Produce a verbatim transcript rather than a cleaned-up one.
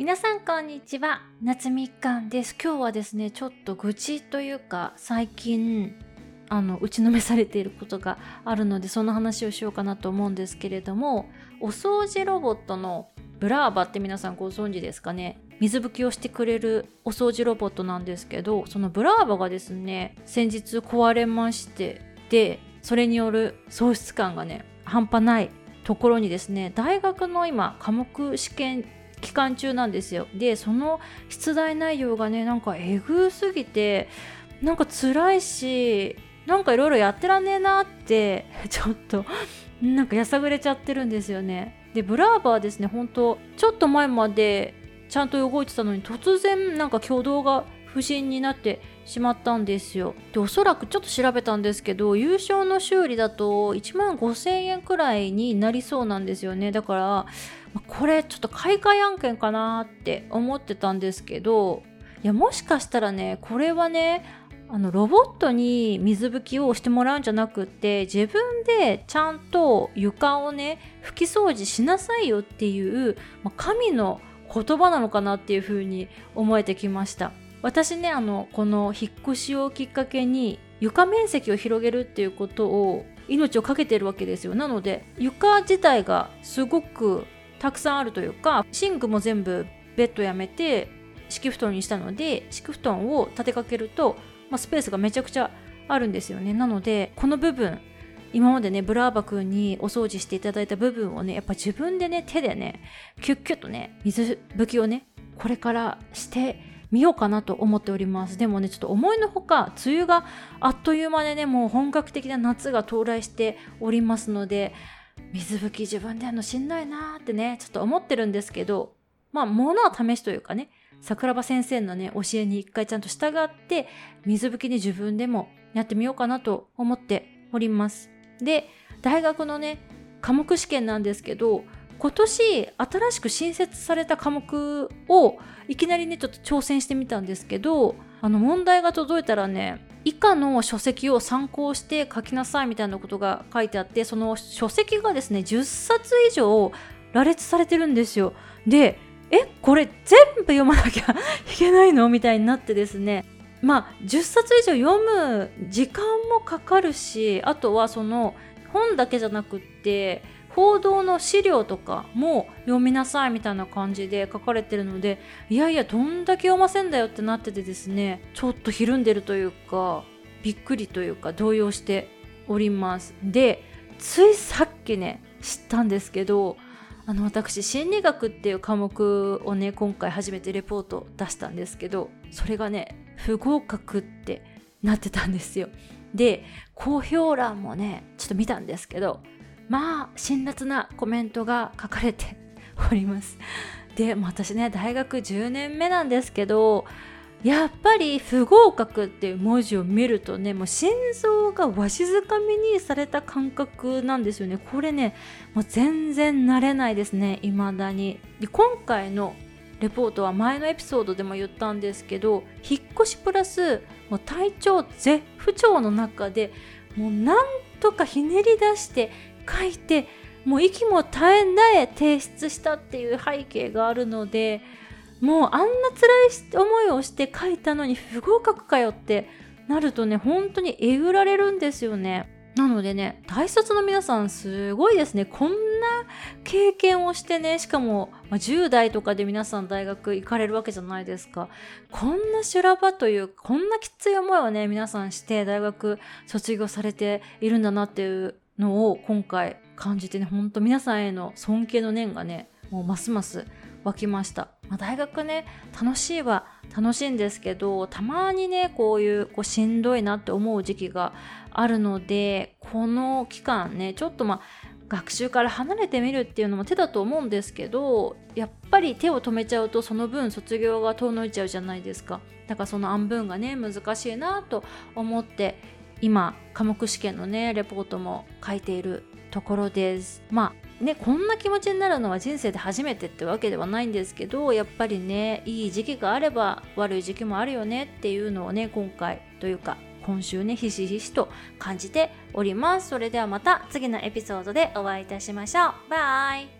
皆さんこんにちは、夏みかんです。今日はですね、ちょっと愚痴というか、最近あの打ちのめされていることがあるので、その話をしようかなと思うんですけれども、お掃除ロボットのブラーバって皆さんご存知ですかね。水拭きをしてくれるお掃除ロボットなんですけど、そのブラーバがですね、先日壊れまして、でそれによる喪失感がね半端ないところにですね、大学の今科目試験期間中なんですよ。でその出題内容がね、なんかえぐすぎて、なんか辛いし、なんかいろいろやってらんねえなってちょっとなんかやさぐれちゃってるんですよね。でブラーバーですね、本当ちょっと前までちゃんと動いてたのに、突然なんか挙動が不審になってしまったんですよ。でおそらくちょっと調べたんですけど、優勝の修理だといちまんごせんえんくらいになりそうなんですよね。だからこれちょっと買い替え案件かなって思ってたんですけど、いやもしかしたらね、これはね、あのロボットに水拭きをしてもらうんじゃなくって、自分でちゃんと床をね拭き掃除しなさいよっていう、まあ、神の言葉なのかなっていう風に思えてきました。私ね、あのこの引っ越しをきっかけに床面積を広げるっていうことを命を懸けてるわけですよ。なので床自体がすごくたくさんあるというか、シンクも全部ベッドやめて敷布団にしたので、敷布団を立てかけると、まあ、スペースがめちゃくちゃあるんですよね。なのでこの部分、今までねブラーバ君にお掃除していただいた部分をね、やっぱ自分でね手でねキュッキュッとね水拭きをねこれからしてみようかなと思っております。でもね、ちょっと思いのほか梅雨があっという間でね、もう本格的な夏が到来しておりますので、水拭き自分でやるのしんどいなーってねちょっと思ってるんですけど、まあ物は試しというかね、桜庭先生のね教えに一回ちゃんと従って水拭きに自分でもやってみようかなと思っております。で大学のね科目試験なんですけど、今年新しく新設された科目をいきなりねちょっと挑戦してみたんですけど、あの問題が届いたらね、以下の書籍を参考して書きなさいみたいなことが書いてあって、その書籍がですねじゅっさつ以上羅列されてるんですよ。でえこれ全部読まなきゃいけないのみたいになってですね、まあじゅっさつ以上読む時間もかかるし、あとはその本だけじゃなくって報道の資料とかも読みなさいみたいな感じで書かれてるので、いやいやどんだけ読ませんだよってなっててですね、ちょっとひるんでるというか、びっくりというか動揺しております。でついさっきね知ったんですけど、あの私心理学っていう科目をね今回初めてレポート出したんですけど、それがね不合格ってなってたんですよ。で公表欄もねちょっと見たんですけど、まあ辛辣なコメントが書かれております。で私ね大学じゅうねんめなんですけど、やっぱり不合格っていう文字を見るとね、もう心臓がわしづかみにされた感覚なんですよね。これねもう全然慣れないですね、いまだに。で今回のレポートは前のエピソードでも言ったんですけど、引っ越しプラスもう体調絶不調の中で、もうなんとかひねり出して書いて、もう息も絶え絶え提出したっていう背景があるので、もうあんな辛い思いをして書いたのに不合格かよってなるとね、本当にえぐられるんですよね。なのでね、大卒の皆さんすごいですね。こんな経験をしてね、しかもじゅうだいとかで皆さん大学行かれるわけじゃないですか。こんな修羅場という、こんなきつい思いをね皆さんして大学卒業されているんだなっていうのを今回感じてね、本当皆さんへの尊敬の念がねもうますます湧きました。まあ、大学ね楽しいは楽しいんですけど、たまにねこういうこうしんどいなって思う時期があるので、この期間ねちょっとまあ学習から離れてみるっていうのも手だと思うんですけど、やっぱり手を止めちゃうとその分卒業が遠のいちゃうじゃないですか。だからその安分がね難しいなと思って、今科目試験のねレポートも書いているところです。まあね、こんな気持ちになるのは人生で初めてってわけではないんですけど、やっぱりねいい時期があれば悪い時期もあるよねっていうのをね今回というか今週ねひしひしと感じております。それではまた次のエピソードでお会いいたしましょう。バイ。